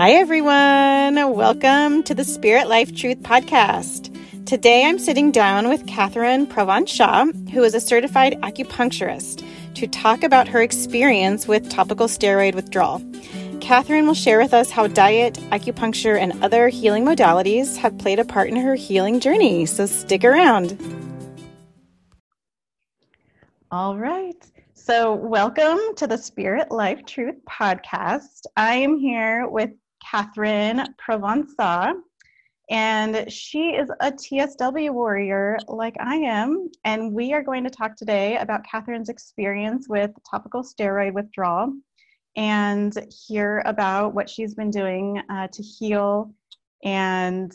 Hi everyone, welcome to the Spirit Life Truth Podcast. Today I'm sitting down with Catherine Provencal, who is a certified acupuncturist, to talk about her experience with topical steroid withdrawal. Catherine will share with us how diet, acupuncture, and other healing modalities have played a part in her healing journey, so stick around. All right. So welcome to the Spirit Life Truth Podcast. I am here with Catherine Provencal, and she is a TSW warrior like I am, and we are going to talk today about Catherine's experience with topical steroid withdrawal and hear about what she's been doing to heal and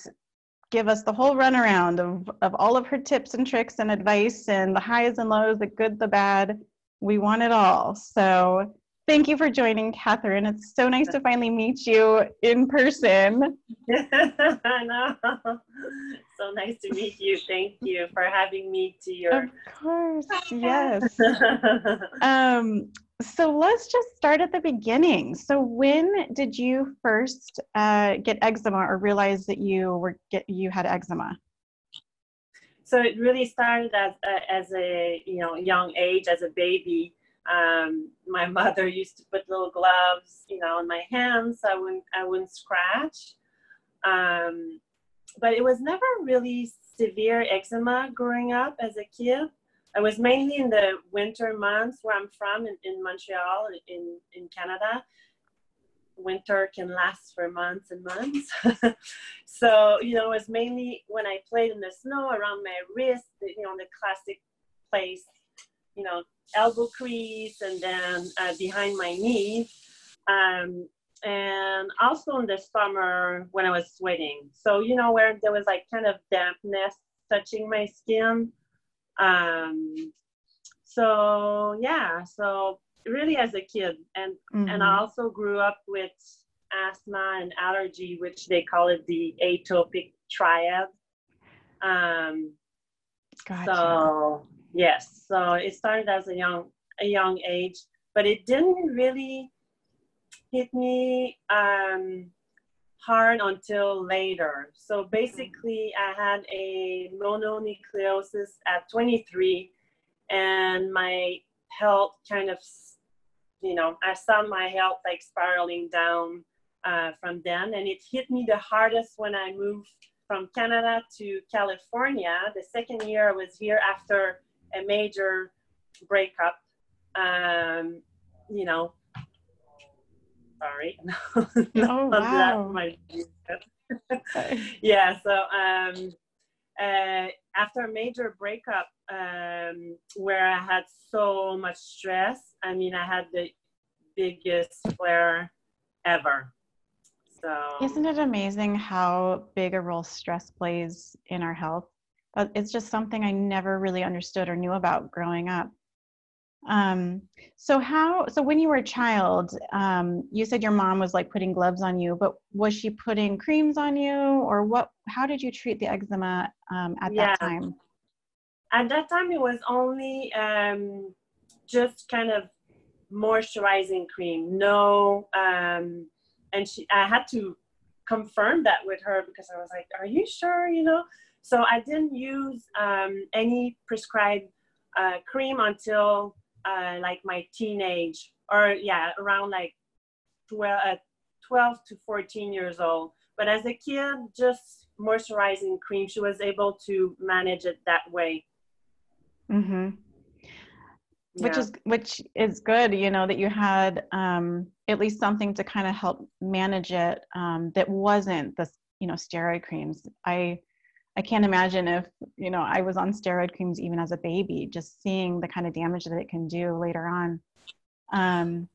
give us the whole runaround of all of her tips and tricks and advice and the highs and lows, the good, the bad. We want it all. So thank you for joining, Catherine. It's so nice to finally meet you in person. I know. So nice to meet you. Thank you for having me to your... Of course. Yes. So let's just start at the beginning. So when did you first get eczema or realize that you had eczema? So it really started as a young age, as a baby. My mother used to put little gloves, on my hands, so I wouldn't scratch. But it was never really severe eczema growing up as a kid. I was mainly in the winter months where I'm from in Montreal in Canada. Winter can last for months and months. So, it was mainly when I played in the snow around my wrist, the classic place, elbow crease and then behind my knee. And also in the summer when I was sweating. So, where there was like kind of dampness touching my skin. So really as a kid, and mm-hmm. and I also grew up with asthma and allergy, which they call it the atopic triad. Gotcha. So yes, so it started as a young age, but it didn't really hit me hard until later. So basically, I had a mononucleosis at 23, and my health kind of I saw my health like spiraling down from then, and it hit me the hardest when I moved from Canada to California. The second year I was here after a major breakup. Sorry. Oh, wow. Yeah. So after a major breakup, where I had so much stress, I had the biggest flare ever. So isn't it amazing how big a role stress plays in our health? It's just something I never really understood or knew about growing up. So when you were a child, you said your mom was like putting gloves on you, but was she putting creams on you or what, how did you treat the eczema, that time? At that time it was only, just kind of moisturizing cream. No. And I had to confirm that with her because I was like, are you sure? So I didn't use, any prescribed, cream until, like my teenage around like 12 to 14 years old. But as a kid, just moisturizing cream, she was able to manage it that way. Mm-hmm. Yeah. Which is good, that you had at least something to kind of help manage it that wasn't the steroid creams. I can't imagine if, I was on steroid creams even as a baby, just seeing the kind of damage that it can do later on. Yeah.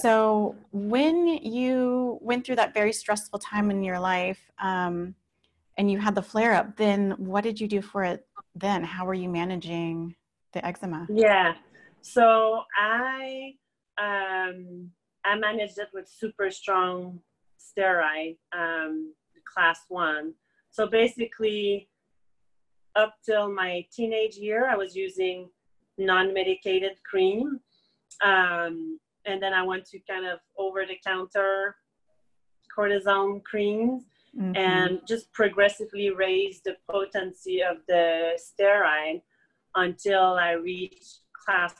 So when you went through that very stressful time in your life and you had the flare up, then what did you do for it then? How were you managing the eczema? Yeah. So I managed it with super strong steroid, class 1. So basically, up till my teenage year, I was using non-medicated cream. And then I went to kind of over-the-counter cortisone creams, mm-hmm. and just progressively raised the potency of the steroid until I reached class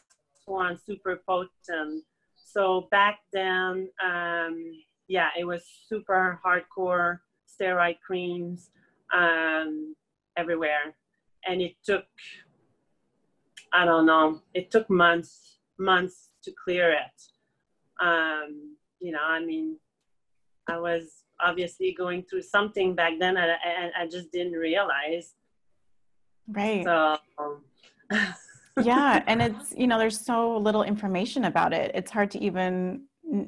1 super potent. So back then, yeah, it was super hardcore steroid creams everywhere. And it took, I don't know, it took months to clear it. You know, I mean, I was obviously going through something back then, and I just didn't realize. Right. So, yeah. And it's, you know, there's so little information about it. It's hard to even,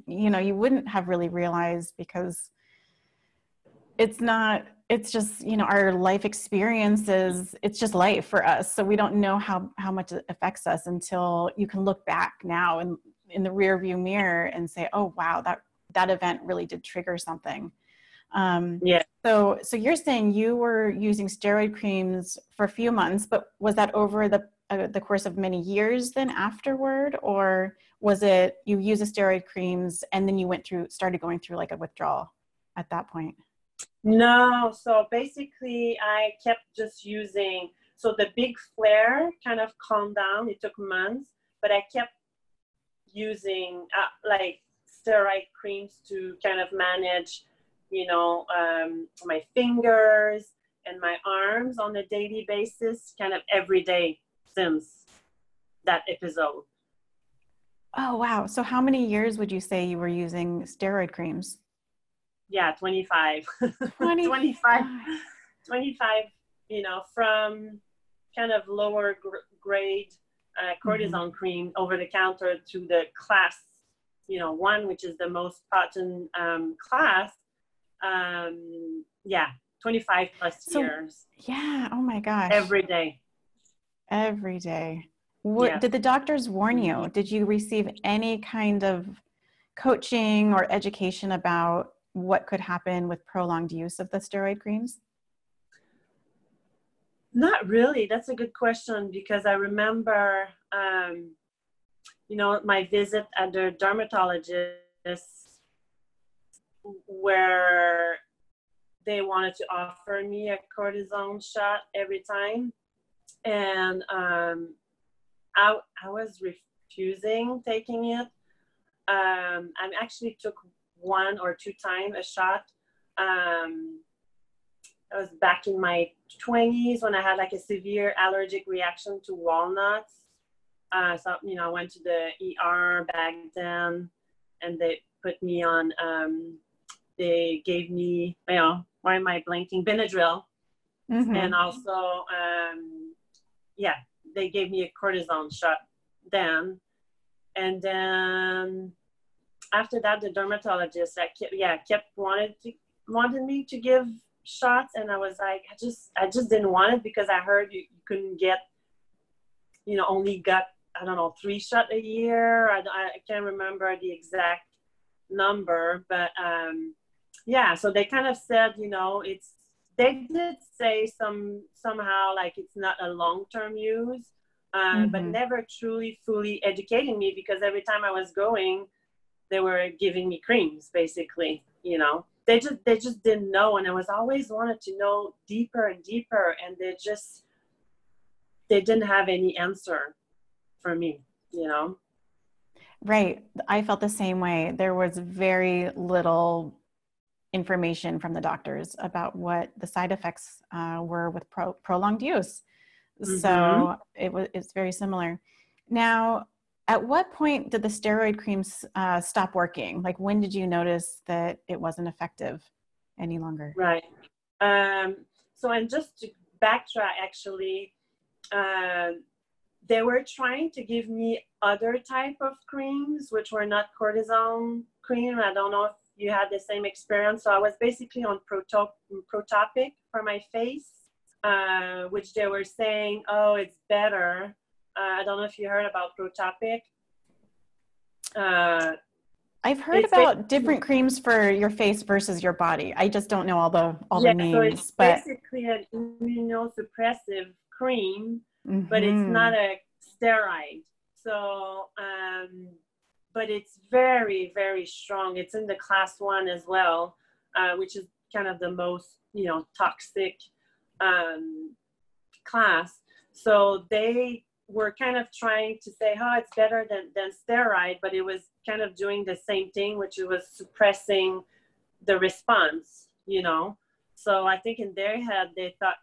you know, you wouldn't have really realized, because it's not, it's just, you know, our life experiences, it's just life for us. So we don't know how much it affects us until you can look back now and in the rear view mirror and say, oh, wow, that event really did trigger something. Yeah. So you're saying you were using steroid creams for a few months, but was that over the course of many years then afterward, or was it you use the steroid creams and then you started going through like a withdrawal at that point? No, so basically I kept just using, so the big flare kind of calmed down, it took months, but I kept using like steroid creams to kind of manage, you know, my fingers and my arms on a daily basis, kind of every day since that episode. Oh, wow. So how many years would you say you were using steroid creams? Yeah, 25. 25, you know, from kind of lower grade cortisone mm-hmm. cream over the counter to the class, you know, 1, which is the most potent class. Yeah, 25 plus years. Yeah. Oh my gosh. Every day. Did the doctors warn you? Did you receive any kind of coaching or education about what could happen with prolonged use of the steroid creams? Not really. That's a good question, because I remember, you know, my visit at the dermatologist, where they wanted to offer me a cortisone shot every time. And I was refusing taking it. I actually took 1 or 2 times a shot. I was back in my 20s when I had like a severe allergic reaction to walnuts. So, you know, I went to the ER back then, and they put me on... they gave me, you know, why am I blanking? Benadryl. Mm-hmm. And also, yeah, they gave me a cortisone shot then. And then after that, the dermatologist, wanted me to give shots. And I was like, I just didn't want it, because I heard you couldn't get, you know, only got, I don't know, 3 shots a year. I can't remember the exact number, but yeah, so they kind of said, you know, they did say somehow like it's not a long-term use, mm-hmm. but never truly fully educating me, because every time I was going, they were giving me creams, basically, you know, they just didn't know. And I was always wanted to know deeper and deeper, and they didn't have any answer for me, you know. Right. I felt the same way. There was very little information from the doctors about what the side effects were with prolonged use. Mm-hmm. So it's very similar. Now, at what point did the steroid creams stop working? Like, when did you notice that it wasn't effective any longer? Right. So, and just to backtrack, actually, they were trying to give me other type of creams, which were not cortisone cream. I don't know if you had the same experience. So I was basically on Protopic for my face, which they were saying, oh, it's better. I don't know if you heard about Protopic. I've heard about different creams for your face versus your body. I just don't know all the names. So it's basically an immunosuppressive cream. Mm-hmm. But it's not a steroid. So, but it's very, very strong. It's in the class 1 as well. which is kind of the most, toxic class. So they were kind of trying to say, oh, it's better than steroid, but it was kind of doing the same thing, which was suppressing the response, So I think in their head, they thought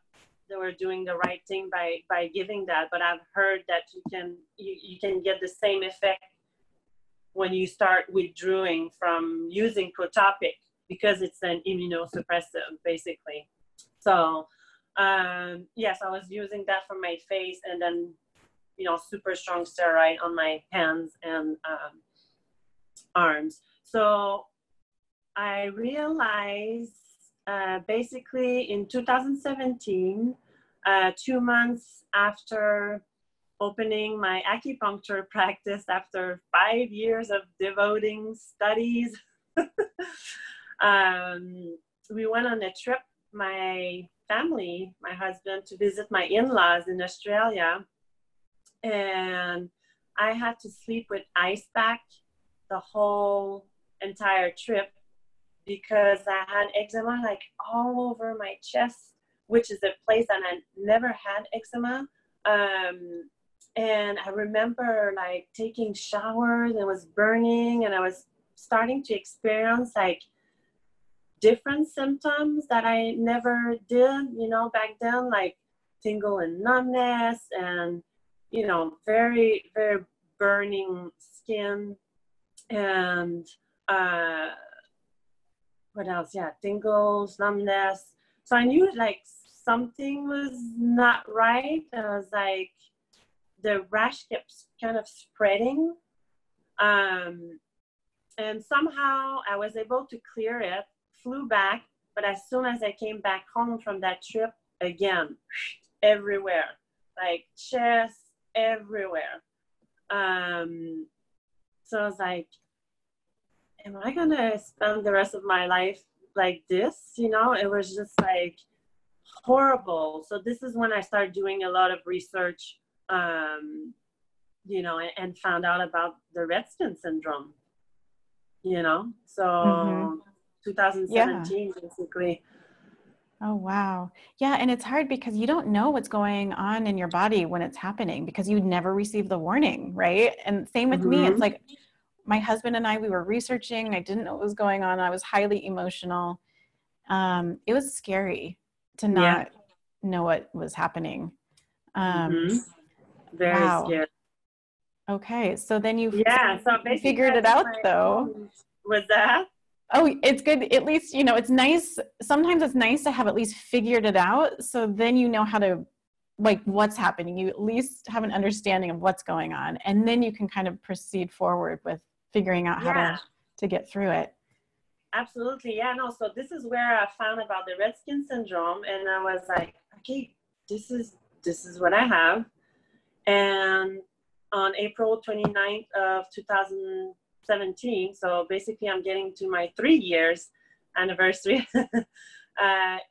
they were doing the right thing by giving that. But I've heard that you can get the same effect when you start withdrawing from using Protopic, because it's an immunosuppressive, basically. So yes, I was using that for my face, and then super strong steroid on my hands and arms. So I realized basically in 2017, 2 months after opening my acupuncture practice, after 5 years of devoting studies, we went on a trip, my family, my husband, to visit my in-laws in Australia. And I had to sleep with ice pack the whole entire trip because I had eczema like all over my chest, which is a place that I never had eczema. And I remember like taking showers and it was burning, and I was starting to experience like different symptoms that I never did, back then, like tingle and numbness and, very, very burning skin and what else? Yeah, tingles, numbness. So I knew like something was not right. I was like, the rash kept kind of spreading. And somehow I was able to clear it, flew back, but as soon as I came back home from that trip, again, everywhere, like chest, everywhere. So I was like, am I gonna spend the rest of my life like this? It was just like horrible. So this is when I started doing a lot of research, and found out about the Red Skin Syndrome. So mm-hmm. 2017, yeah. Basically. Oh, wow. Yeah. And it's hard because you don't know what's going on in your body when it's happening because you never receive the warning. Right. And same with mm-hmm. me. It's like my husband and I, we were researching. I didn't know what was going on. I was highly emotional. It was scary to not know what was happening. Mm-hmm. Very wow. scary. Okay. So then you so figured it out though. Was that? Oh, it's good. At least, it's nice. Sometimes it's nice to have at least figured it out. So then you know how to, like, what's happening. You at least have an understanding of what's going on. And then you can kind of proceed forward with figuring out how to get through it. Absolutely. Yeah, no. So this is where I found about the Red Skin Syndrome. And I was like, okay, this is what I have. And on April 29th of 2017, so basically I'm getting to my 3 years anniversary,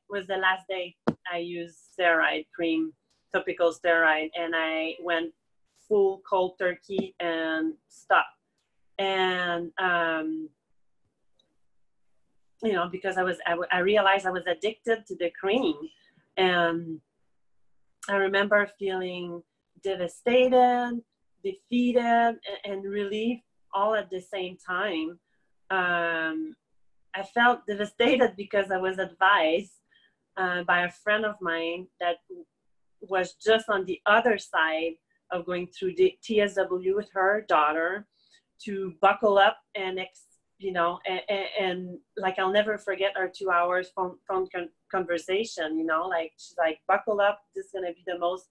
was the last day I used steroid cream, topical steroid, and I went full cold turkey and stopped. And because I realized I was addicted to the cream, and I remember feeling devastated, defeated, and relieved all at the same time. I felt devastated because I was advised by a friend of mine that was just on the other side of going through the TSW with her daughter to buckle up and, and like, I'll never forget our 2 hours phone conversation, like she's like, buckle up, this is gonna be the most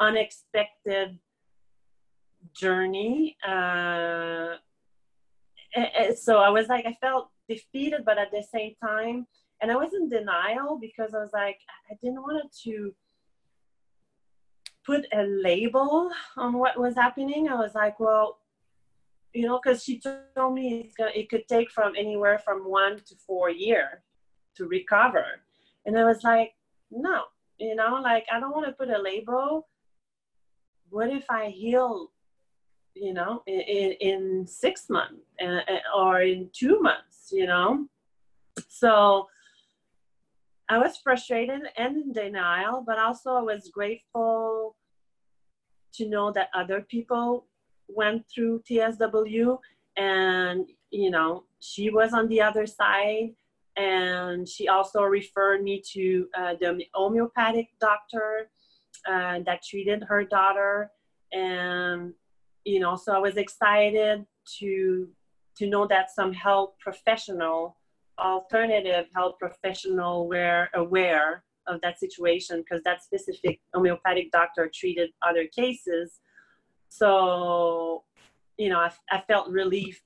unexpected journey. So I was like, I felt defeated, but at the same time, and I was in denial because I was like, I didn't want to put a label on what was happening. I was like, well, because she told me it could take from anywhere from 1 to 4 years to recover. And I was like, no, like, I don't want to put a label. What if I heal in 6 months or in 2 months So I was frustrated and in denial, but also I was grateful to know that other people went through TSW, and, you know, she was on the other side, and she also referred me to the homeopathic doctor that treated her daughter. And, you know, so I was excited to know that some health professional, alternative health professional, were aware of that situation, because that specific homeopathic doctor treated other cases. So, you know, I felt relief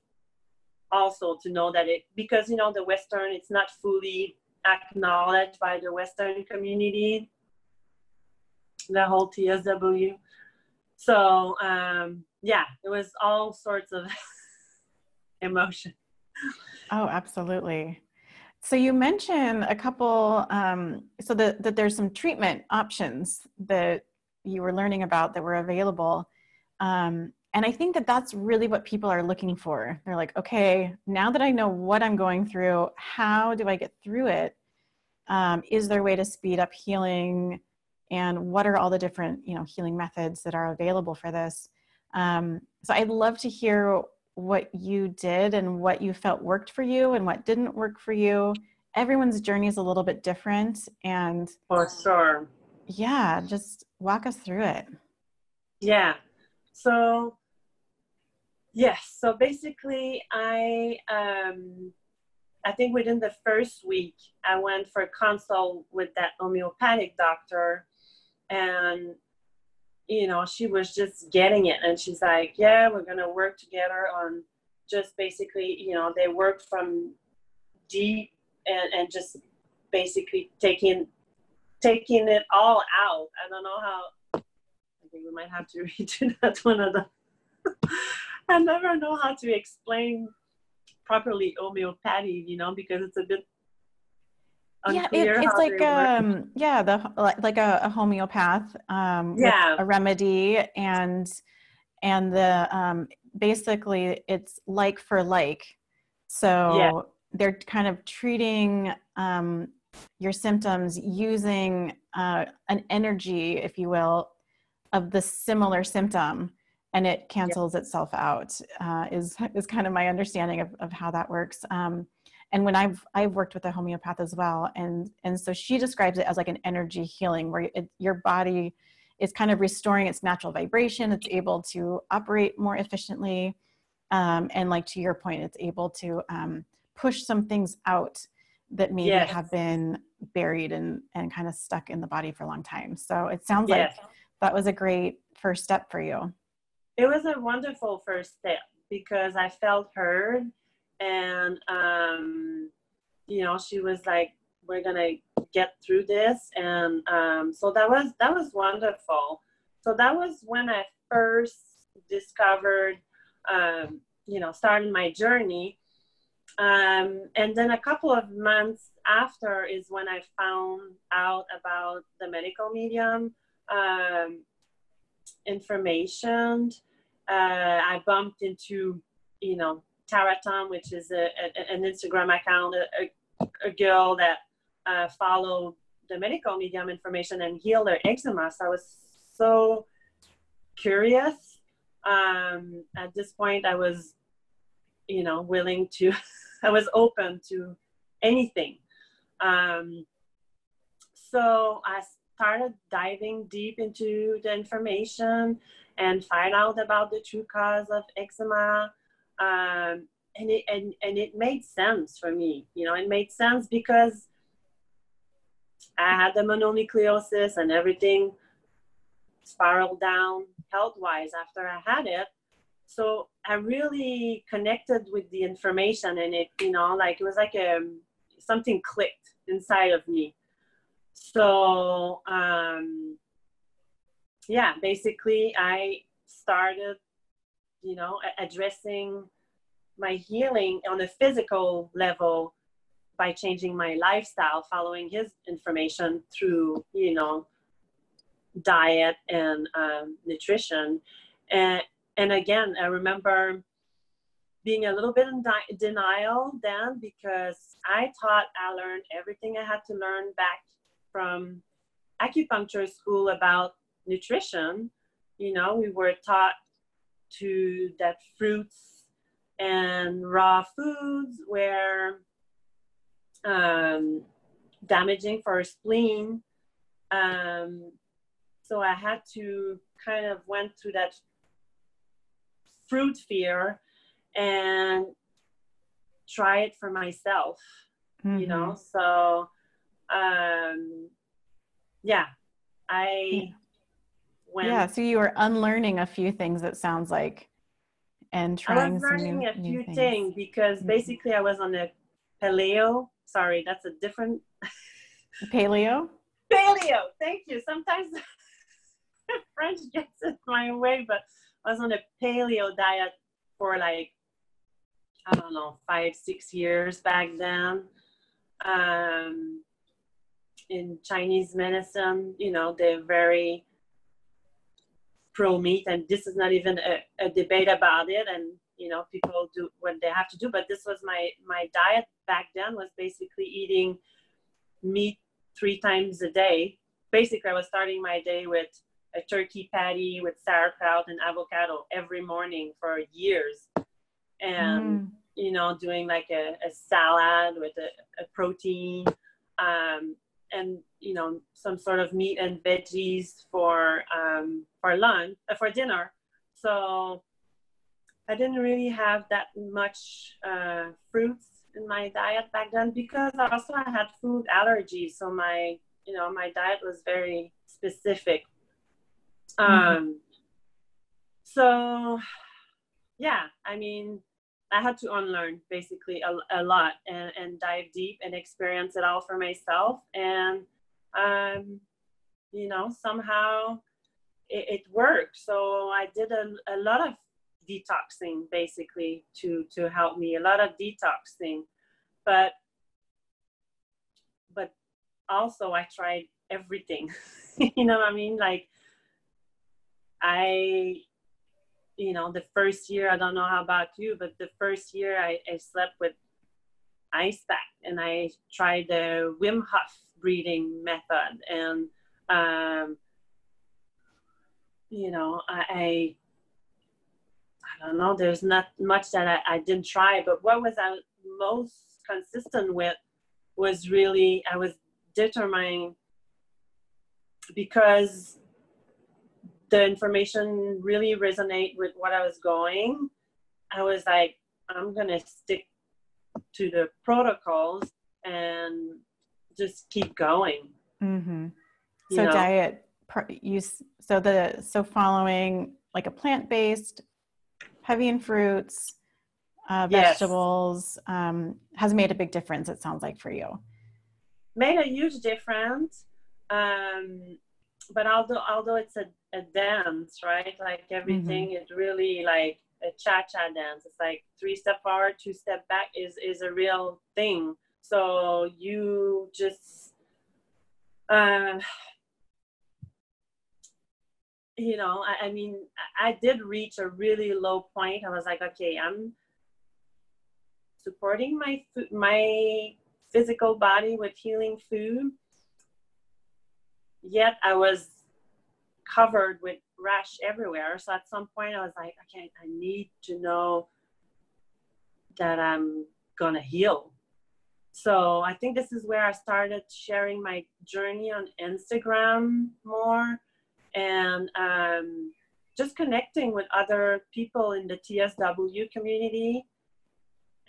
also to know that it, because, you know, the Western, it's not fully acknowledged by the Western community, the whole TSW. So, yeah, it was all sorts of emotion. Oh, absolutely. So you mentioned a couple, so that there's some treatment options that you were learning about that were available. And I think that that's really what people are looking for. They're like, okay, now that I know what I'm going through, how do I get through it? Is there a way to speed up healing? And what are all the different, you know, healing methods that are available for this? So I'd love to hear what you did and what you felt worked for you and what didn't work for you. Everyone's journey is a little bit different, and for sure. Yeah, just walk us through it. Yeah. So yes, so basically I think within the first week I went for a consult with that homeopathic doctor, and you know, she was just getting it, and she's like, yeah, we're gonna work together on just basically, you know, they work from deep and just basically taking it all out. I don't know how, I think we might have to redo that one. I never know how to explain properly homeopathy, you know, because it's a bit unclear. Yeah, it's like a homeopath, yeah, a remedy, and the basically it's like for like, so yeah, they're kind of treating your symptoms using an energy, if you will, of the similar symptom, and it cancels yeah itself out. Is kind of my understanding of how that works. And when I've worked with a homeopath as well, and so she describes it as like an energy healing, where your body is kind of restoring its natural vibration. It's able to operate more efficiently, and like to your point, it's able to push some things out that maybe yes have been buried and kind of stuck in the body for a long time. So it sounds yes like that was a great first step for you. It was a wonderful first step because I felt heard, and you know, she was like, we're gonna get through this, and so that was wonderful. So that was when I first discovered, you know, started my journey, and then a couple of months after is when I found out about the Medical Medium information. I bumped into, you know, Taratum, which is an Instagram account, a girl that followed the Medical Medium information and healed her eczema. So I was so curious. At this point, I was, you know, willing to, I was open to anything. So I started diving deep into the information and find out about the true cause of eczema. And it made sense for me, you know, it made sense because I had the mononucleosis and everything spiraled down health-wise after I had it. So I really connected with the information, and it, you know, like it was like something clicked inside of me. So, yeah, basically I started, you know, addressing my healing on a physical level by changing my lifestyle, following his information through, you know, diet and nutrition. And again, I remember being a little bit in denial then, because I thought I learned everything I had to learn back from acupuncture school about nutrition. You know, we were taught to that fruits and raw foods were damaging for our spleen. So I had to kind of went through that fruit fear and try it for myself, you know? So, so you were unlearning a few things, it sounds like, and trying I was learning a few new things because basically I was on a paleo. Sorry, that's a different. Paleo? Paleo. Thank you. Sometimes French gets it my way, but I was on a paleo diet for like, I don't know, 5-6 years back then. In Chinese medicine, you know, they're very pro-meat, and this is not even a debate about it. And, you know, people do what they have to do. But this was my diet back then, was basically eating meat 3 times a day. Basically, I was starting my day with a turkey patty with sauerkraut and avocado every morning for years. And, you know, doing like a salad with a protein, and, you know, some sort of meat and veggies for lunch, for dinner. So I didn't really have that much fruits in my diet back then, because also I had food allergies. So my, you know, my diet was very specific. So yeah, I mean, I had to unlearn basically a lot, and dive deep and experience it all for myself. And, you know, somehow it worked. So I did a lot of detoxing basically to help me, a lot of detoxing, but also I tried everything, you know what I mean? Like you know, the first year, I don't know how about you, but the first year I slept with ice pack, and I tried the Wim Hof breathing method. And, you know, I don't know, there's not much that I didn't try, but what was I most consistent with was really, I was determined, because the information really resonate with what I was going. I was like, I'm going to stick to the protocols and just keep going. So diet use. So following like a plant-based, heavy in fruits, vegetables, has made a big difference. It sounds like for you. Made a huge difference. But although it's a dance, right? Like everything is really like a cha-cha dance. It's like 3-step forward, 2 step back is a real thing. So you just, you know, I mean, I did reach a really low point. I was like, okay, I'm supporting my physical body with healing food. Yet I was covered with rash everywhere. So at some point I was like, okay, I need to know that I'm going to heal. So I think this is where I started sharing my journey on Instagram more, and just connecting with other people in the TSW community,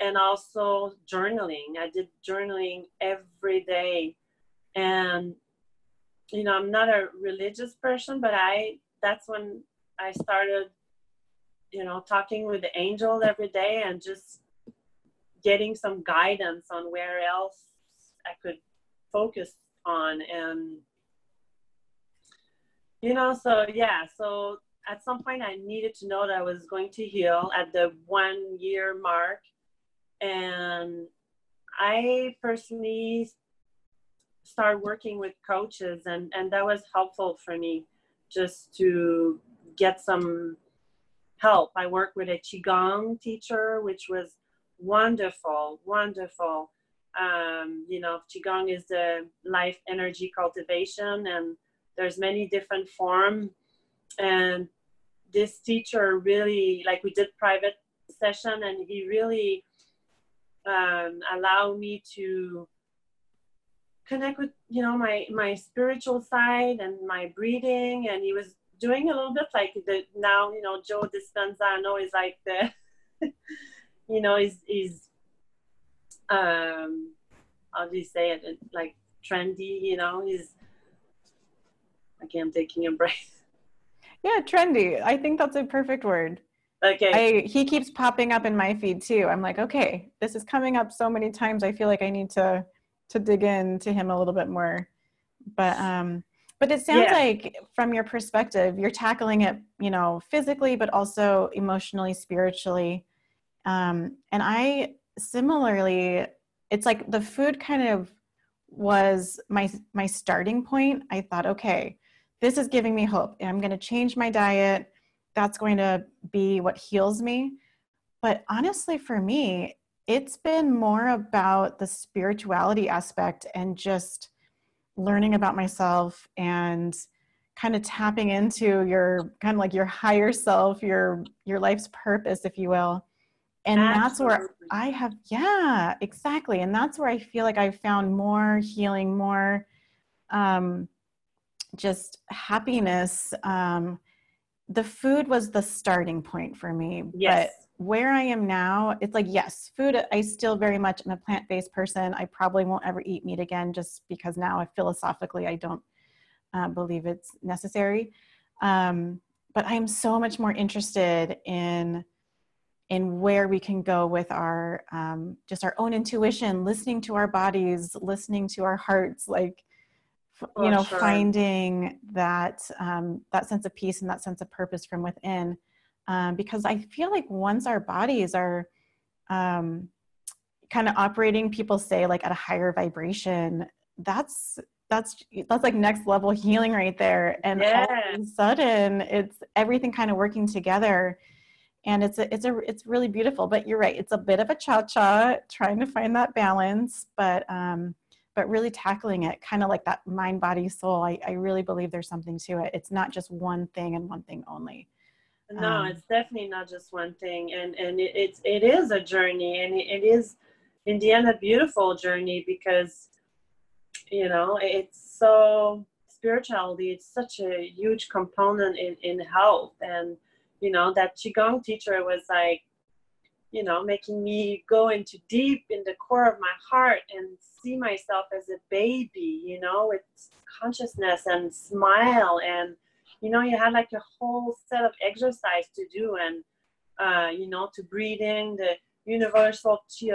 and also journaling. I did journaling every day, and you know, I'm not a religious person, but that's when I started, you know, talking with the angel every day and just getting some guidance on where else I could focus on. And, you know, so yeah, so at some point I needed to know that I was going to heal at the 1 year mark. And I personally start working with coaches, and that was helpful for me, just to get some help. I worked with a Qigong teacher, which was wonderful, wonderful. You know, Qigong is the life energy cultivation, and there's many different forms. And this teacher really, like, we did private session, and he really allowed me to connect with, you know, my spiritual side and my breathing. And he was doing a little bit like the, now, you know, Joe Dispenza, I know, is like the, you know, is how do you say it, like trendy, you know, is, okay, I'm taking a break. Yeah, trendy. I think that's a perfect word. Okay. He keeps popping up in my feed too. I'm like, okay, this is coming up so many times. I feel like I need to dig into him a little bit more. But it sounds like from your perspective, you're tackling it, you know, physically, but also emotionally, spiritually. And I similarly, it's like the food kind of was my starting point. I thought, okay, this is giving me hope. I'm going to change my diet. That's going to be what heals me. But honestly, for me, it's been more about the spirituality aspect and just learning about myself and kind of tapping into your kind of like your higher self, your life's purpose, if you will. And Absolutely. That's where I have, yeah, exactly. And that's where I feel like I've found more healing, more, just happiness. The food was the starting point for me, but where I am now, it's like, yes, food, I still very much am a plant-based person. I probably won't ever eat meat again, just because now I philosophically, I don't believe it's necessary. But I'm so much more interested in where we can go with our, just our own intuition, listening to our bodies, listening to our hearts, like, you know, finding that, that sense of peace and that sense of purpose from within. Because I feel like once our bodies are, kind of operating, people say, like, at a higher vibration, that's like next level healing right there. And all of a sudden it's everything kind of working together, and it's really beautiful. But you're right. It's a bit of a cha-cha, trying to find that balance, but really tackling it kind of like that mind, body, soul. I really believe there's something to it. It's not just one thing and one thing only. No, it's definitely not just one thing. And it is a journey, and it is in the end a beautiful journey, because, you know, spirituality, it's such a huge component in health. And, you know, that Qigong teacher was like, you know, making me go into deep in the core of my heart and see myself as a baby, you know, with consciousness and smile. And, you know, you had like a whole set of exercise to do, and, you know, to breathe in the universal chi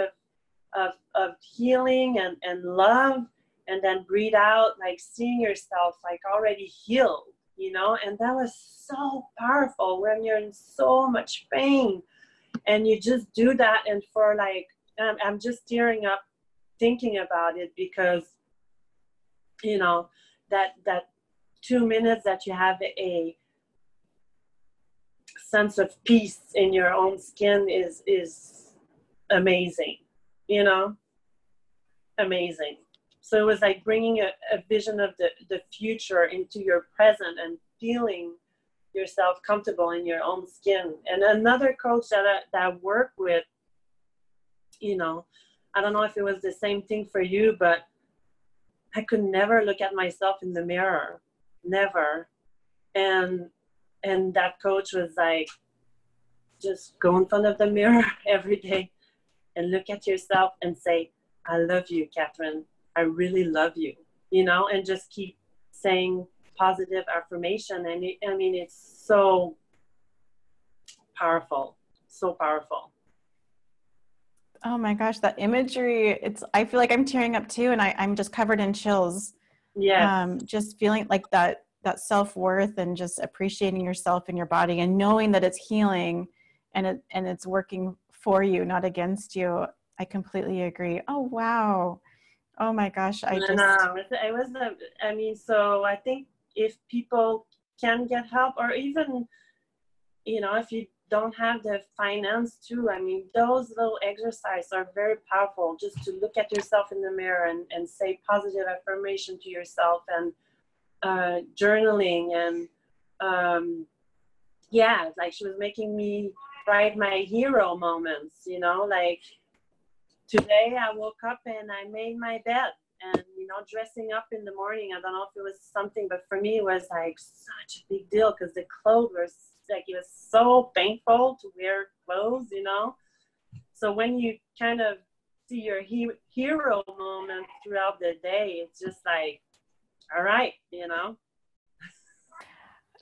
of healing and love, and then breathe out, like seeing yourself like already healed, you know. And that was so powerful when you're in so much pain. And you just do that, and for like, I'm just tearing up thinking about it, because, you know, that 2 minutes that you have a sense of peace in your own skin is amazing, you know, amazing. So it was like bringing a vision of the future into your present and feeling yourself comfortable in your own skin. And another coach that I work with, you know, I don't know if it was the same thing for you, but I could never look at myself in the mirror, never. And that coach was like, just go in front of the mirror every day and look at yourself and say, I love you, Catherine. I really love you, you know, and just keep saying positive affirmation. And I mean, it's so powerful, so powerful. Oh my gosh, that imagery, it's, I feel like I'm tearing up too, and I'm just covered in chills. Yeah. Just feeling like that self-worth, and just appreciating yourself and your body, and knowing that it's healing, and it's working for you, not against you. I completely agree. Oh wow. Oh my gosh. So I think if people can get help, or even, you know, if you don't have the finance too, I mean, those little exercises are very powerful, just to look at yourself in the mirror and say positive affirmation to yourself, and journaling, and yeah, like she was making me write my hero moments, you know, like today I woke up and I made my bed, and, you know, dressing up in the morning, I don't know if it was something, but for me it was like such a big deal, because the clothes were like, it was so painful to wear clothes, you know. So when you kind of see your hero moment throughout the day, it's just like, all right, you know.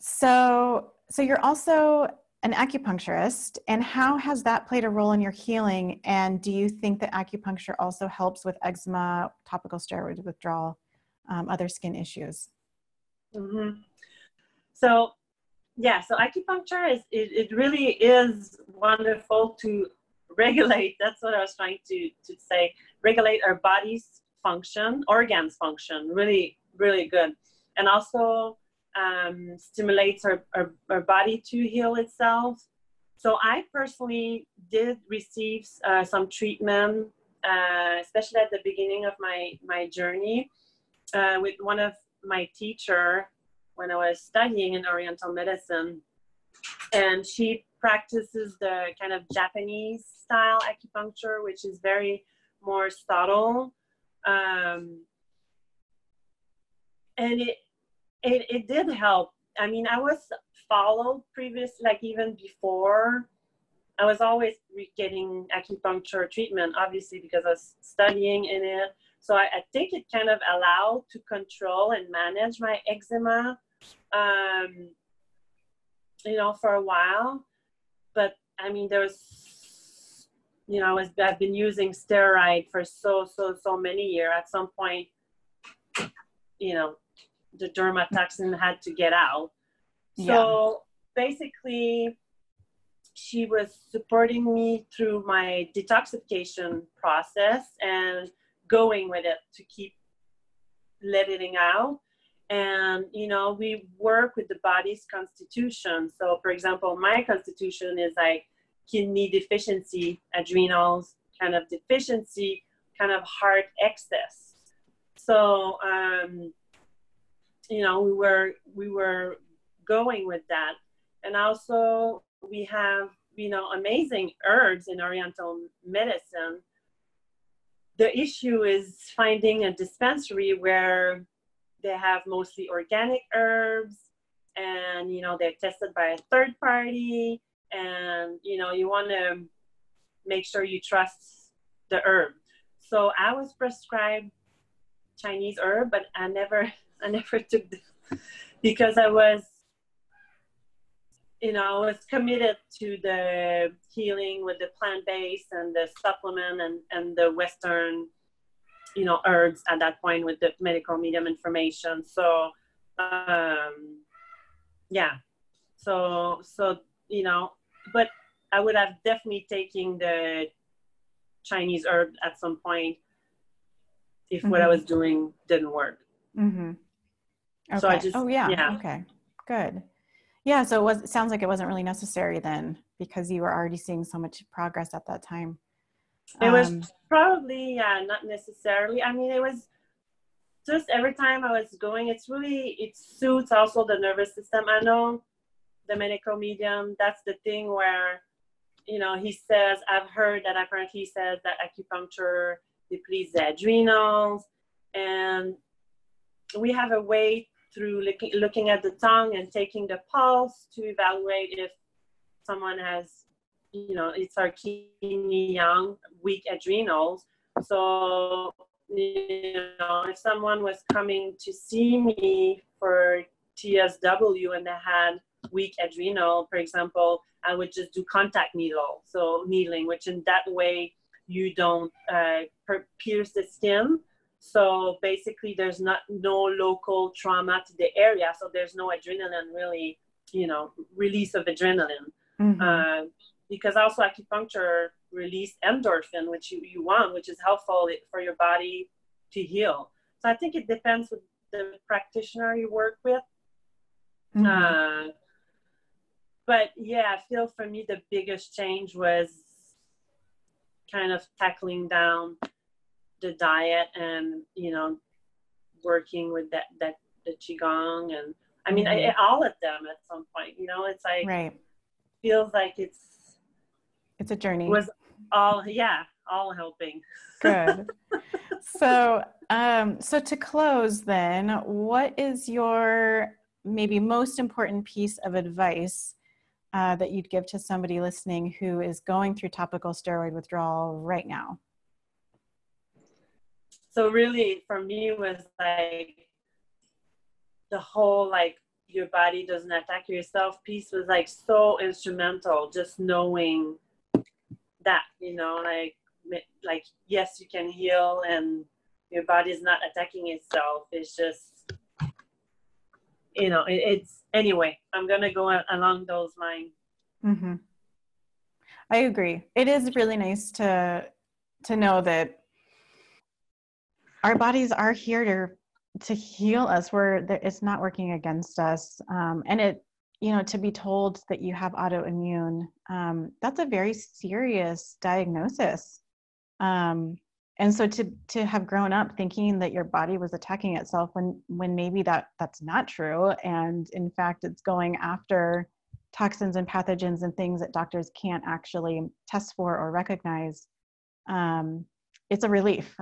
So you're also an acupuncturist, and how has that played a role in your healing? And do you think that acupuncture also helps with eczema, topical steroid withdrawal, other skin issues? Mm-hmm. So, yeah, so acupuncture is, it really is wonderful to regulate. That's what I was trying to say, regulate our body's function, organs function, really, really good. And also, stimulates our body to heal itself. So I personally did receive some treatment, especially at the beginning of my journey, with one of my teacher when I was studying in Oriental medicine. And she practices the kind of Japanese style acupuncture, which is very more subtle. And it did help. I mean, I was followed previously, like even before, I was always getting acupuncture treatment, obviously, because I was studying in it. So I think it kind of allowed to control and manage my eczema, you know, for a while. But I mean, there was, you know, I've been using steroid for so many years. At some point, you know, the dermatoxin had to get out. So yeah. Basically, she was supporting me through my detoxification process and going with it to keep letting it out. And, you know, we work with the body's constitution. So, for example, my constitution is like kidney deficiency, adrenals kind of deficiency, kind of heart excess. So, you know, we were going with that. And also we have, you know, amazing herbs in Oriental medicine. The issue is finding a dispensary where they have mostly organic herbs, and, you know, they're tested by a third party, and, you know, you want to make sure you trust the herb. So I was prescribed Chinese herb, but I never took them, because I was, you know, I was committed to the healing with the plant-based and the supplement and the Western, you know, herbs at that point with the medical medium information. So, yeah. So, you know, but I would have definitely taken the Chinese herb at some point if what I was doing didn't work. Mm-hmm. Okay. So I just, yeah. Okay, good. Yeah. So it sounds like it wasn't really necessary then, because you were already seeing so much progress at that time. It was probably, not necessarily. I mean, it was just every time I was going, it suits also the nervous system. I know the medical medium, that's the thing where, you know, he says, I've heard that apparently he says that acupuncture depletes the adrenals, and we have a way through looking at the tongue and taking the pulse to evaluate if someone has, you know, it's our kidney yang, weak adrenals. So, you know, if someone was coming to see me for TSW and they had weak adrenal, for example, I would just do contact needle, so needling, which in that way you don't pierce the skin. So basically there's no local trauma to the area. So there's no adrenaline really, you know, release of adrenaline. Mm-hmm. Because also acupuncture release endorphin, which you want, which is helpful for your body to heal. So I think it depends with the practitioner you work with. Mm-hmm. But yeah, I feel for me, the biggest change was kind of tackling down the diet and, you know, working with the Qigong. And I mean, all of them at some point, you know, it's like, right. Feels like it's a journey. Was all, yeah, all helping. Good. So to close then, what is your maybe most important piece of advice that you'd give to somebody listening who is going through topical steroid withdrawal right now? So really for me was like the whole, like, your body doesn't attack yourself piece was like so instrumental, just knowing that, you know, like, yes, you can heal and your body's not attacking itself. It's just, you know, it's anyway, I'm going to go along those lines. Mm-hmm. I agree. It is really nice to know that our bodies are here to heal us. It's not working against us. And it, you know, to be told that you have autoimmune, that's a very serious diagnosis. And so to have grown up thinking that your body was attacking itself when maybe that's not true. And in fact, it's going after toxins and pathogens and things that doctors can't actually test for or recognize. It's a relief.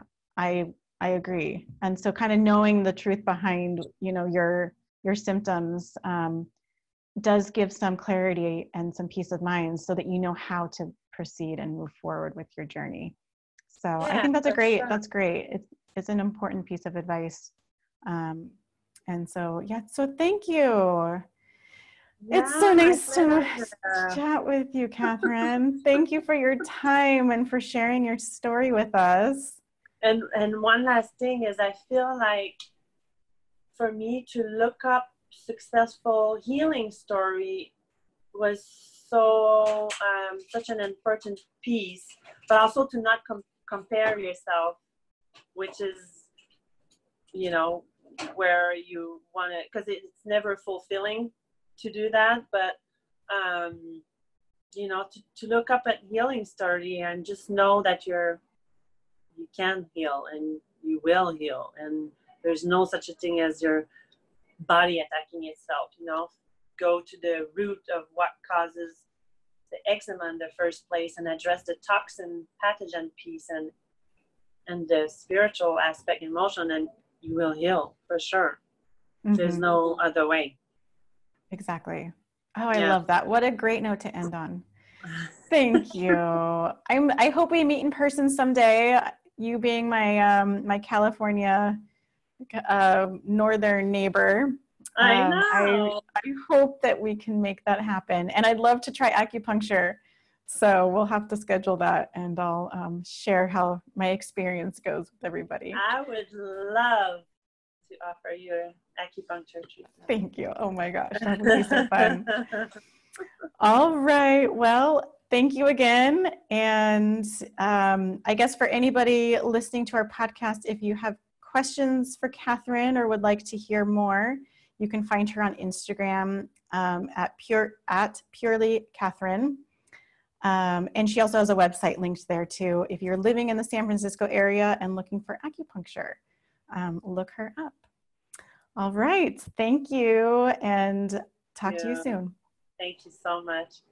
I agree. And so kind of knowing the truth behind, you know, your symptoms does give some clarity and some peace of mind so that you know how to proceed and move forward with your journey. So yeah, I think that's great. It's an important piece of advice. And so, yeah, so thank you. Yeah, it's so nice to chat with you, Catherine. Thank you for your time and for sharing your story with us. And one last thing is I feel like for me to look up successful healing story was so such an important piece, but also to not compare yourself, which is, you know, where you want to, because it's never fulfilling to do that, but you know, to look up at healing story and just know that you can heal and you will heal, and there's no such a thing as your body attacking itself. You know, go to the root of what causes the eczema in the first place and address the toxin pathogen piece and the spiritual aspect, emotion, and you will heal for sure. Mm-hmm. There's no other way. Exactly. Oh, I love that. What a great note to end on. Thank you. I hope we meet in person someday. You being my, my California, northern neighbor. I know. I hope that we can make that happen. And I'd love to try acupuncture. So we'll have to schedule that, and I'll share how my experience goes with everybody. I would love to offer you an acupuncture treatment. Thank you. Oh my gosh, that would be so fun. All right. Well, thank you again. And I guess for anybody listening to our podcast, if you have questions for Catherine or would like to hear more, you can find her on Instagram at Purely Catherine. And she also has a website linked there too. If you're living in the San Francisco area and looking for acupuncture, look her up. All right. Thank you, and talk to you soon. Thank you so much.